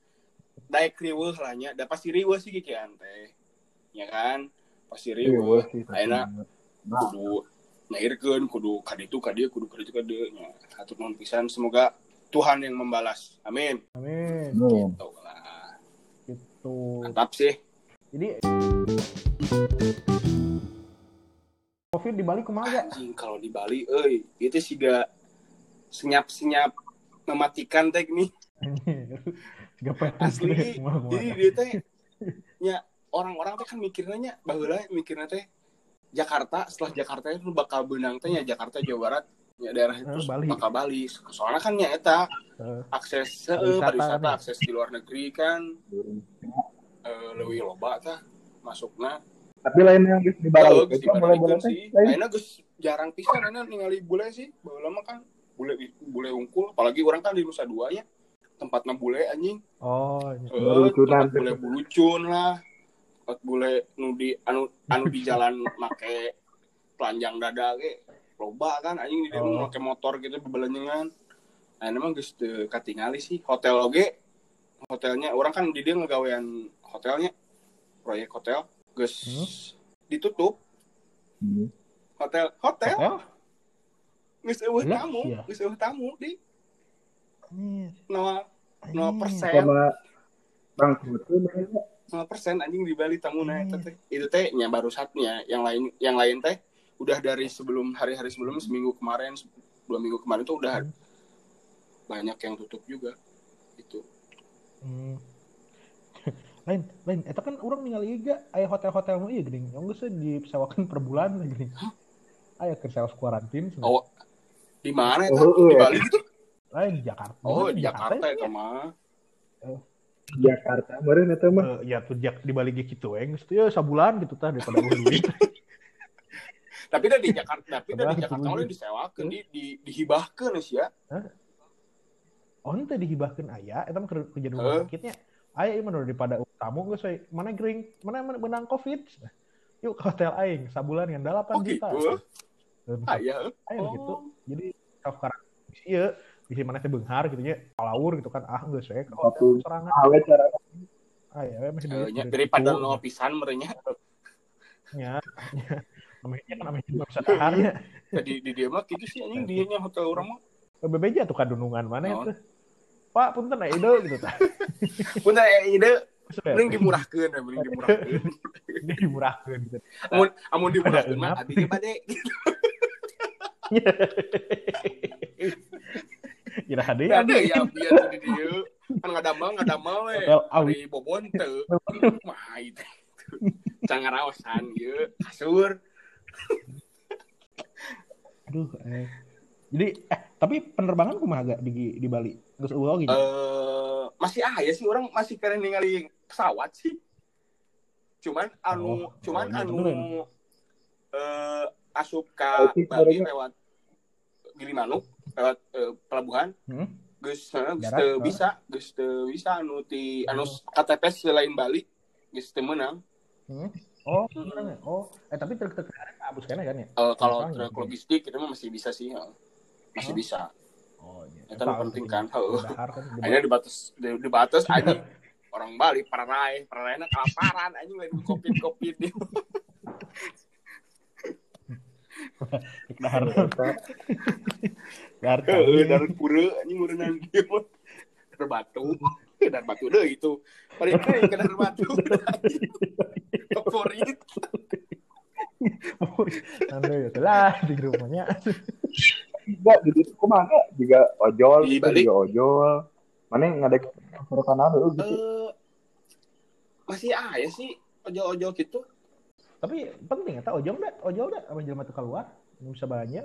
daek riweuh lah nya da pasti riweuh sih kikian teh ya kan pasti riweuh ayeuna kudu nyairkeun kudu ka ditu ka dieu kudu ka ditu ka dieu nya hatur nuhun pisan semoga Tuhan yang membalas amin amin gitu lah gitu mantap sih jadi Covid di Bali kumaha anjing kalau di Bali euy ieu teh siga senyap-senyap mematikan teh gini asli jadi dia teh nya orang-orang teh kan mikirnya baheula mikirnya teh Jakarta setelah Jakarta itu bakal benang teh ya Jakarta Jawa Barat ya daerah itu Bali. Bakal Bali soalnya kan ya eta akses uh, pariwisata kan, akses di luar negeri kan uh, leuwih loba tah masukna tapi lain yang di Bali itu mulai-mulai sih lainnya geus jarang pisan lainnya ningali bule sih baheula mah kan bule bule unggul apalagi orang kan di Nusa Dua ya tempatna bule anjing oh uh, tempat bule bulucun lah buat bule nu di anu anu di jalan make telanjang dada ge loba kan anjing di dalam oh. Make motor gitu bebelenjengan. Nah, emang geus teu katingali sih hotel oge. Hotelnya orang kan di dia ngagawean hotelnya proyek hotel geus hmm? ditutup. Hmm. Hotel hotel. Geus eueuh tamu, geus eueuh tamu di. nol persen sama Bang Putu nol persen anjing di Bali Tamuna itu teh. Itu teh nya baru satnya, yang lain yang lain teh udah dari sebelum hari-hari sebelum seminggu kemarin, dua minggu kemarin tuh udah hmm. banyak yang tutup juga itu. Hmm. lain lain itu kan orang ningali iga aya hotel-hotel mah ieu geuning yang geus disewakeun per bulan geuning. Aya keur self quarantine. Oh. Di mana itu? Oh, di Bali gitu. Lain Jakarta. Oh, di Jakarta eta mah. Jakarta baru eta mah. Ya tuh di Bali ge kitu we geus teh sabulan kitu tah daripada duit. Tapi dah di Jakarta, tapi dah di Jakarta oleh disewakeun, di di dihibahkeun sia. Hah? Oh, teh dihibahkeun aya eta mah kejadian rumah sakitnya. Aya ieu mah daripada tamu geus we mana gering, mana menang COVID. Yuk ke hotel aing sabulan ngan delapan juta. Oh, aya. Aya gitu. Jadi self quarantine ieu di mana teh beunghar gitu nya, palawur gitu kan. Ah, geus we ke hotel sorangan. Awe cara. Aya we masih daripada nol pisan merenya. Nya. Namanya kan namanya bisa tahan ya. Jadi di dia mah gitu sih anjing dianya hotel orang mah. Bebeja tuh kadunungan mana itu. Pak punten aya ide gitu tah. Punten aya ide mending dimurahkeun, mending dimurahkeun. Mending dimurahkeun gitu. Amun amun dimurahkeun mah abi ge bade gitu. Ira hade ya abi atuh di dieu. Kan ngadamel ngadamel we. Ari bobon teu. Mah itu. Cangaraosan ieu kasur. Aduh, eh. Jadi eh tapi penerbangan kumaha agak di di Bali. Terus eueuh gitu. Eh, masih aya sih orang masih keren ningali pesawat sih. Cuman anu oh, cuman oh, anu eh asup ka Bali lewat Gilimanuk, lewat eh, pelabuhan. Heeh. Hmm? Geus teu bisa, geus teu bisa anu ti anu K T P selain Bali geus teu meunang. Heeh. Hmm? Oh, hmm. oh, eh tapi truk-truk darat abus kan ya? Uh, kalau truk logistik itu masih bisa sih, ya. masih huh? bisa. Oh, iya. Itu yang penting kan. Hanya di batas, di batas aja orang Bali perai, perainya kelaparan, aja main kopi-kopi di. Truk darat, darat, darat pura, aja ngurunan dia pun terbatu. Dan batu deh itu mereka yang kena batu favorit anda itu lah di rumahnya enggak jadi aku mah juga ojol juga ojol mana yang nggak ada kerutan apa gitu masih aja sih ojol-ojol gitu tapi penting ya tak ojol dah ojol dah apa jalan batu keluar bisa banyak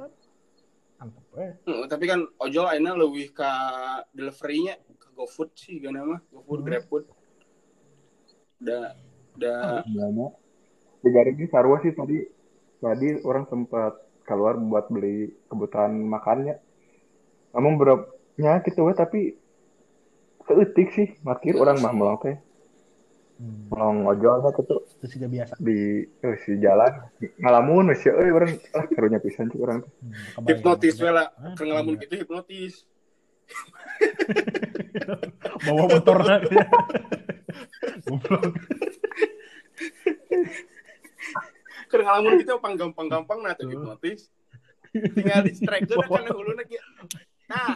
antep eh tapi kan ojol akhirnya lebih ke deliverynya GoFood sih gana mah GoFood GrabFood udah udah gana digaris di sarwa sih tadi tadi orang sempat keluar buat beli kebutuhan makannya namun berapnya gitu we tapi keutik sih makir orang mah melong teh hmm. melong ojol lah gitu itu sudah biasa di eh, si jalan ngalamun masih eh orang lah karunya pisan sih orang hmm, hipnotis we lah ngalamun gitu hipnotis bawa motornya goblok keur ngalamun kitu pang gampang-gampang nah teh hipnotis tinggal di strike deh kan huluna kieu nah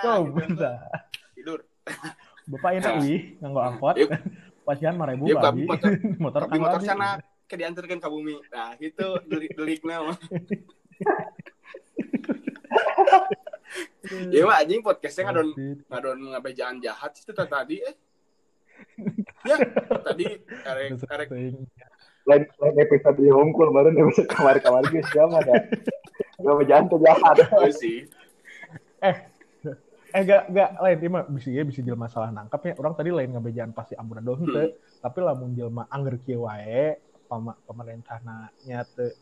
coba nah, tidur bapak ini nah. Nganggo angkot pasian seribu bagi motor tapi motor sana ke diantarkeun ka bumi nah kitu delik-delikna mah ya mah anjing podcastnya ngadon ngadon ngabejaan jahat itu tadi eh ya tadi karek karek lain lain episode di hongkul baru episode kamar-kamar guys siapa dah ngabejaan jahat sih eh eh gak gak lain ima bisa ya bisa jelma salah nangkapnya orang tadi lain ngabejaan pasti amburan doang teh tapi lamun jelma angger kieu wae pemerintahna nya teu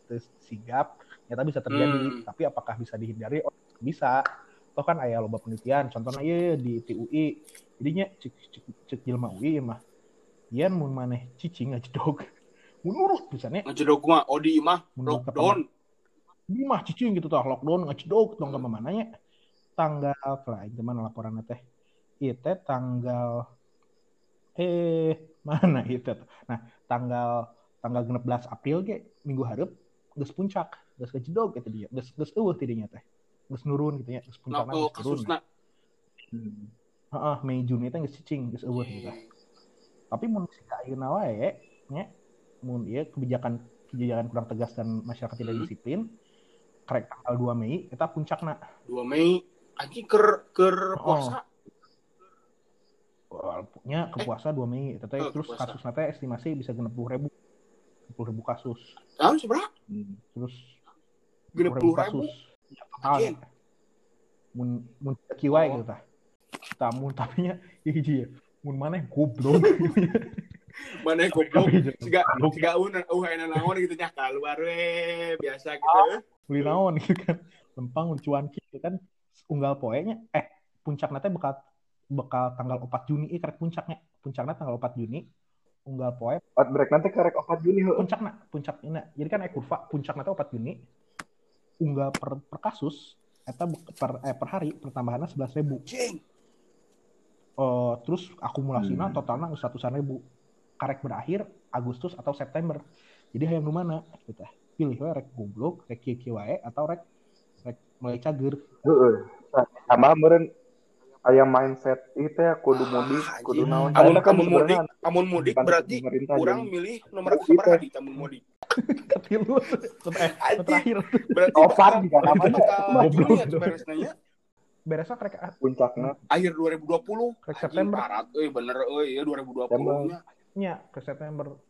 sigap nyata bisa terjadi hmm. tapi apakah bisa dihindari oh, bisa toh kan aya loba penelitian contohnya ieu di T U I jadinya cek cek, cek jelma U I mah yen mun maneh cicing ngajedog mun urut pisannya ngajedog mah Odi mah lockdown di mah cicing gitu tah lockdown ngajedog tong hmm. mananya tanggal apa cuman laporanna teh ieu teh tanggal eh mana itu nah tanggal tanggal enam belas April ge minggu hareup geus puncak geus kejedog eta dia geus geus eueuh tidinya teh terus nurun gitu ya, terus puncaknya terus turun. Hmm. Heeh, Mei Juni teh geus cicing, geus eueuh gitu. Tapi mun ka ayeuna wae nya mun ieu kebijakan kebijakan kurang tegas dan masyarakat tidak hmm. disiplin, karek tanggal dua Mei eta puncakna. dua Mei anjing keur keur puasa. Oh. Nya ke puasa eh. dua Mei eta teh terus kasusna teh estimasi bisa enam puluh ribu. enam puluh ribu kasus. Tahun seberapa? Hmm. Terus enam puluh ribu kasus. Anjing. Mun mun kieu wae gitu tah. Tamun tapi nya hiji ya. Mun maneh goblok. Maneh goblok. Siga siga un uh naon gitu nya keluar we biasa gitu. Beli naon gitu kan. Lempang uncuan kitu kan unggal poe nya eh puncakna teh bakal bakal tanggal empat Juni eh karek puncaknya. Puncakna tanggal empat Juni unggal poe. Outbreak nanti karek empat Juni heuh. Puncakna puncakna. Jadi kan eh kurva puncakna teh empat Juni unggal per, per kasus eta per eh, per hari pertambahannya sebelas ribu. Jing. Uh, terus akumulasinya hmm. totalnya seratus ribu karek berakhir Agustus atau September. Jadi hayang nu mana kita pilih we rek goblok, rek kieu wae atau rek rek mulai cager. Heeh. Sama meureun aya mindset ieu teh kudu mudik, kudu naon. Amun kamu mudik, amun mudik berarti kurang milih nomor sabaraha di tamun mudik. Katilu terakhir. Berarti ofan juga nama goblok. Beresnya kerek puncaknya akhir dua ribu dua puluh kerek September barat euy bener euy dua ribu dua puluh nya nya ke September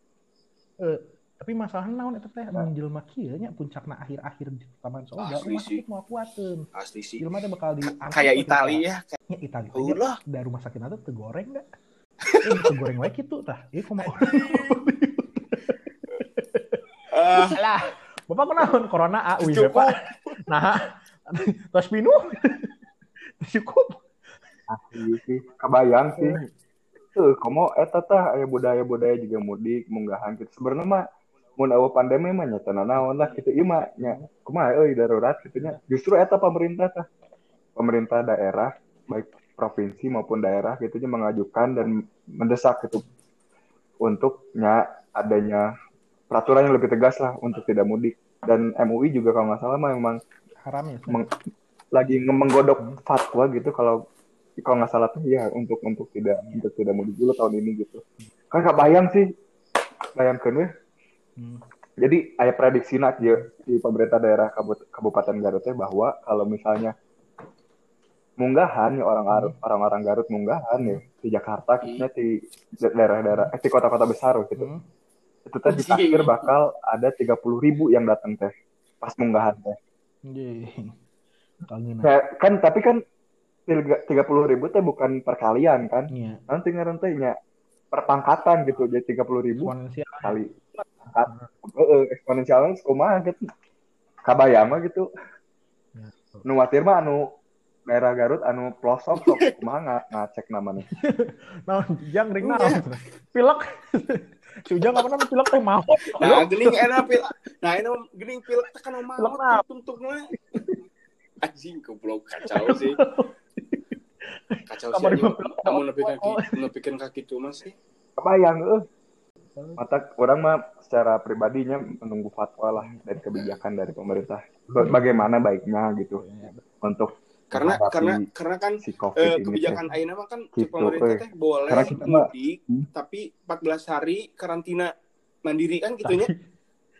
eh tapi masalahna naon eta teh mun jelema kieu nya puncakna akhir-akhir di taman soga rumah sakit mau kuateun asli sih jelema teh bakal diangkat kayak Italia ya nya Italia ulah da rumah sakitna teh tegoreng da eh tegoreng wae kitu tah ieu kumaha ah lah bapak kunaon corona a uy bapak nah tos pinu cukup asli sih kebayang sih tuh komo eta tah aya budaya-budaya juga mudik munggahan kitu sebenarnya mah mun awal pandemi mah nya tenan naon lah kitu ieu mah nya kumaha euy darurat kitu nya justru eta pemerintah tah pemerintah daerah baik provinsi maupun daerah kitu nya mengajukan dan mendesak kitu untuk nya adanya peraturan yang lebih tegas lah untuk tidak mudik dan M U I juga kalau enggak salah mah memang haram ya meng- lagi menggodok fatwa gitu kalau kalau nggak salah tuh ya untuk untuk tidak ya. Untuk tidak mau dulu tahun ini gitu kan nggak bayang sih bayangkan ya hmm. Jadi ada prediksi nak ya, di pemerintah daerah kabupaten Garutnya bahwa kalau misalnya munggahan ya orang hmm. orang-orang Garut munggahan ya di Jakarta khususnya hmm. di daerah-daerah eh, di kota-kota besar gitu hmm. itu tadi akhir bakal ada tiga puluh ribu yang datang teh pas munggahan teh hmm. Kayak, kan tapi kan tiga puluh ribu teh bukan perkalian kan iya. Nanti ngerentainya perpangkatan gitu jadi tiga puluh ribu kali heeh eksponensialnya kumaha gitu kabayang mah gitu ya, nu watir mah anu daerah Garut anu pelosok sok kumaha ngacek namanya naon jang ring naon pilek Ujang apa namanya pilek teh mau nah gening enak pilek nah ini gening pilek teh kan mau tuntukna anjing goblok kacau sih. Kacau sih. Kamu lebih kaki, lebihin kaki itu masih. Kebayang eueuh. Mata orang mah secara pribadinya menunggu fatwa lah dari kebijakan dari pemerintah. Bagaimana baiknya gitu. Untuk karena karena karena kan si eh, kebijakan ayeuna mah kan si pemerintah teh boleh mudik hmm? Tapi empat belas hari karantina mandiri kan gitu nya.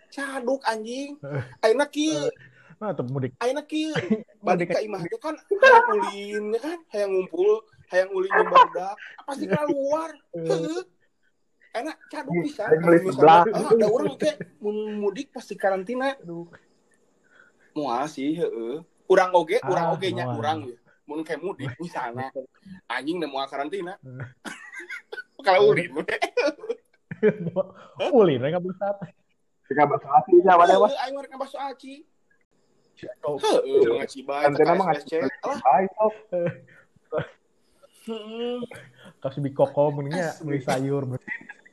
Caduk anjing. Ayeuna kieu nah tetap mudik. Ayeuna kieu balik ka imah kan hayang ulin kan hayang ngumpul, hayang ulin di badak, pasti keluar. Heuh. Enak caduk pisan. Ada urang teh mun mudik pasti karantina. Aduh. Moal sih heuh. Urang oge, urang oge nya urang we. Mun ke mudik misalna anjing nemu karantina. Kalau ulin we. Ulin rek abusat. Rek abusat aci nya wae wae. Aing rek abusat aci. Oh, antena mah ngacek. Hai, sok. Heeh. Kasih bikoko meunya beli sayur.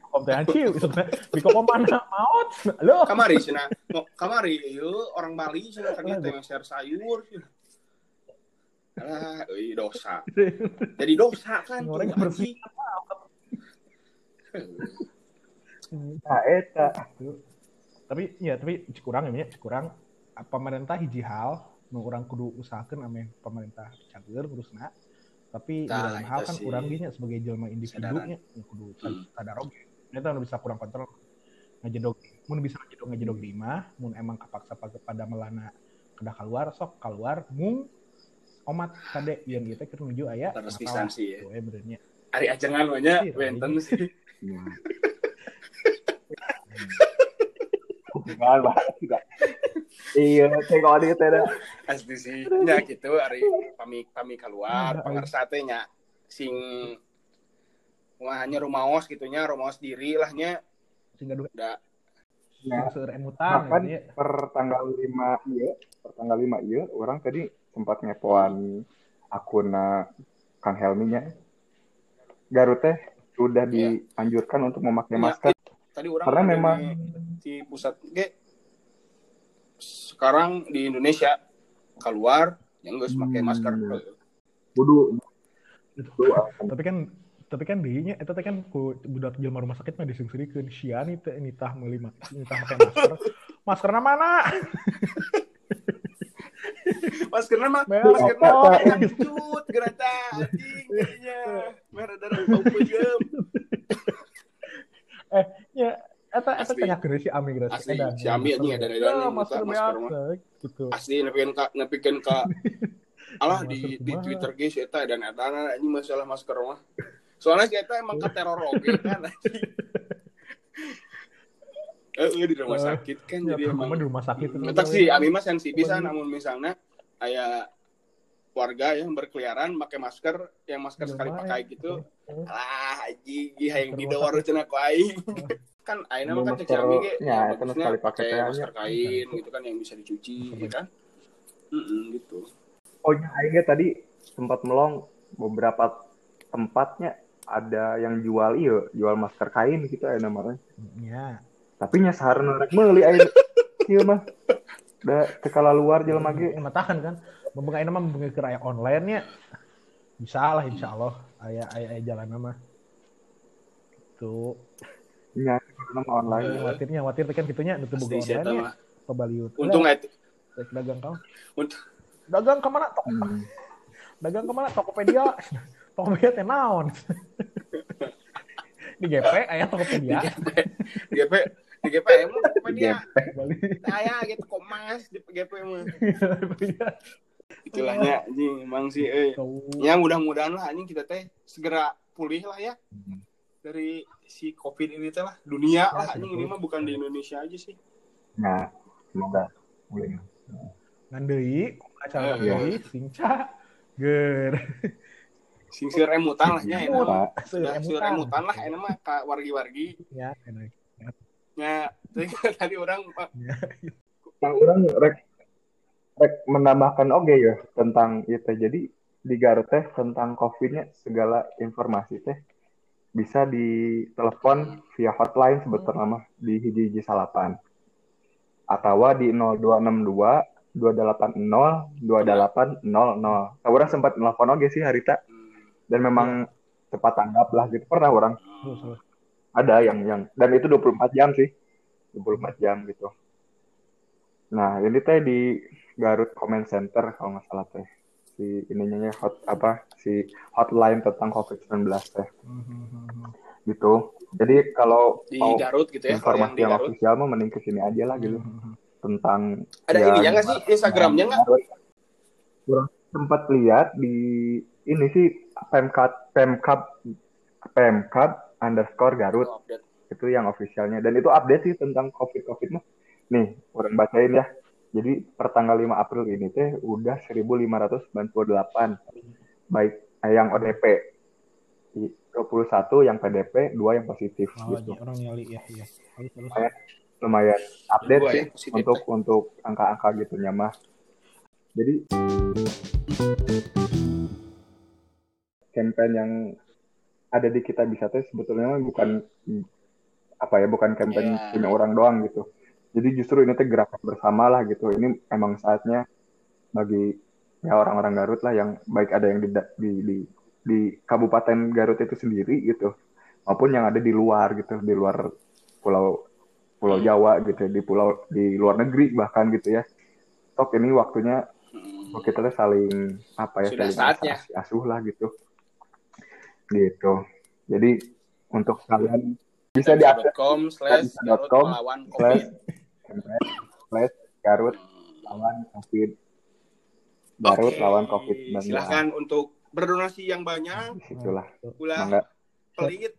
Kom teh hancil sebenarnya. Bikoko mana maot. Loh, kamari cenah. Kamari ieu orang Bali cenah tadi teh share sayur. Ah, euy dosa. Jadi dosa kan. Orang bersih. Nah, eta. Tapi ya, tapi kurang ya, kurang pemerintah hiji hal nu urang kudu usahakeun ame pemerintah cager terusna. Tapi nah, dalam hal kan urang dinya sebagai jelma individunya kudu sadar oge. Eta nu bisa kurang kontrol ngajedog. Mun bisa ngajedog ngajedog di imah, mun emang kapaksa pada melana kada keluar sok keluar mung omat kade yang kita keur nuju aya. Terus distansi ya. Benernya. Ari ajengan we nya wenten sih. Jangan banget juga. Iya, cengok di teh. Asli sih. Nya kitu ari pami pami keluar, pangarsa teh nya sing wahnya rumaos kitu nya, rumaos diri lah nya. Sing gaduh. Da. Ya, seueur emutan ya. Per tanggal lima ieu, per tanggal lima ieu urang tadi sempat ngepoan akunna Kang Helmi nya. Garut teh sudah dianjurkan yeah. untuk memakai masker. Tadi orang karena memang di pusat ge sekarang di Indonesia keluar yang geus make masker. Kudu. Hmm. Tapi kan tapi kan dinya eta teh kan budak jelema rumah sakit mah disungsurikeun sia ni teh nitah meuli nitah make masker. Maskerna mana? Maskerna mah maskerna lanjut gerata anjing nya. Merah darah baukeum. Eh, ya, eta eta tengah gerasi amigrasi edan. Si Ami nya ada edan masker mah. Asli nepikeun ka nepikeun ka alah di di Twitter guys eta edan-edanan anjing masalah masker mah. Soalnya si eta emang ka teror oge kan anjing. Heeh, di rumah sakit kan jadi emang di rumah sakit. Entak si Ami mah sensi pisan amun misalna aya warga yang berkeliaran pakai masker, yang masker sekali pakai gitu. Alah, haji, yang didawar cenah ku aing. Kan ayeuna mah kan cek Xiaomi ge. Ya, kan sekali pakai teh masker kain gitu kan yang bisa dicuci gitu kan. Heeh, gitu. Oh, nya aing tadi sempat melong beberapa tempatnya ada yang jual ieu, jual masker kain gitu ayeuna mah. Iya. Tapi nya saharna rek meuli aing ieu mah. Da tekala luar jelema ge matahan kan. Membuka ini mah membuka keraya online-nya bisa lah insya Allah ayah ayah, ayah jalan nama tuh ya nama online uh, khawatirnya khawatir kan gitunya untuk buka online-nya ke Bali untung itu dagang kau untuk dagang kemana tok hmm. dagang kemana Tokopedia Tokopedia teh naon di G P ayah Tokopedia di G P di G P emang Tokopedia ayah gitu komas di G P emang itulahnya anjing emang sih eh. Ya mudah-mudahan lah anjing kita teh segera pulih lah ya dari si COVID ini teh lah dunia lah anjing ini mah bukan di Indonesia aja sih. Nah, semoga pulih. Ngan deui acara deui singca ger. Sing seur emutan lah nya eta mah. Seur emutan lah eta mah ka wargi-wargi. Ya, enak. Ya, tadi orang Pak. Tang urang rek Rek menambahkan oke okay, ya tentang itu. Jadi di Garut teh tentang COVID-nya segala informasi teh bisa ditelepon via hotline sebetulnya mah di hiji-hiji salapan. Atawa di nol dua enam dua dua delapan nol dua delapan nol nol. Nah, orang sempat telepon oke okay, sih harita dan memang cepat tanggap lah gitu pernah orang. Ada yang yang dan itu dua puluh empat jam sih. dua puluh empat jam gitu. Nah, ini teh di Garut Comment Center kalau nggak salah teh si ininya hot apa si hotline tentang covid sembilan belas teh gitu. Jadi kalau di mau Garut, gitu ya, informasi yang, yang ofisial mah mending kesini aja lah gitu tentang ada ya, ininya nggak sih Instagramnya nggak? Kurang sempat lihat di ini sih pemkab pemkab pemkab underscore Garut oh, itu yang ofisialnya dan itu update sih tentang covid covid mah nih orang bacain ya. Jadi pertanggal lima April ini teh udah seribu lima ratus sembilan puluh delapan baik eh, yang O D P dua puluh satu yang P D P dua yang positif oh, gitu. Orang nyali ya, ya. Lumayan, lumayan update ya, sih ya, untuk untuk angka-angka gitunya mah. Jadi campaign yang ada di kita bisa teh sebetulnya bukan apa ya bukan campaign yeah. punya orang doang gitu. Jadi justru ini teh gerakan bersama lah gitu. Ini emang saatnya bagi ya orang-orang Garut lah yang baik ada yang di di di, di Kabupaten Garut itu sendiri gitu, maupun yang ada di luar gitu, di luar pulau pulau Jawa gitu, di pulau di luar negeri bahkan gitu ya. Tok ini waktunya oh, kita tuh saling apa ya, sudah saling as- asuh lah gitu gitu. Jadi untuk kalian bisa di kitabisa dot com slash Garut melawan COVID slash Garut lawan COVID Garut lawan COVID. Silahkan untuk berdonasi yang banyak, itulah pula pelit.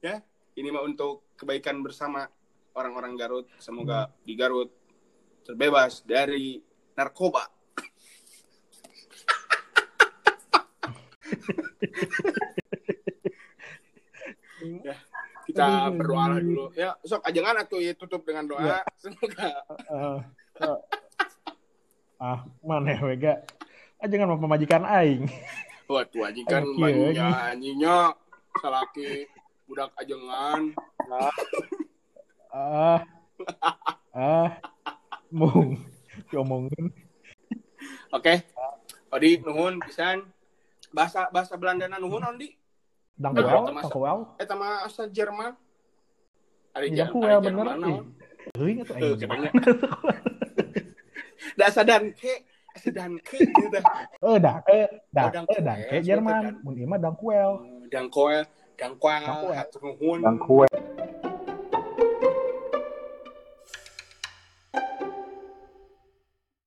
Ya, ini mah untuk kebaikan bersama orang-orang Garut. Semoga di Garut terbebas dari narkoba. Ya, kita berdoa dulu. Ya, sok ajengan atuh ya, tutup dengan doa. Ya. Semoga uh, uh, ah, maneh we ga ajengan mah pamajikan aing. Waduh, ajikan banyak anjingnya salaki budak ajengan. Nah. Ah. Ah. Mung diomongkeun. Oke. Odi nuhun pisan. Bahasa bahasa Belandana nuhun Odi. Dangkuel, dangkuel. Eta mah asal Jerman. Ari Jerman bener. Heuing atuh aing. Da sadanke, sadanke gitu dah. Eh dah, eh dah, eh dah ke Jerman. Mun ieu mah dangkuel. Dangkuel, dangkuel hatur nuhun. Dangkuel.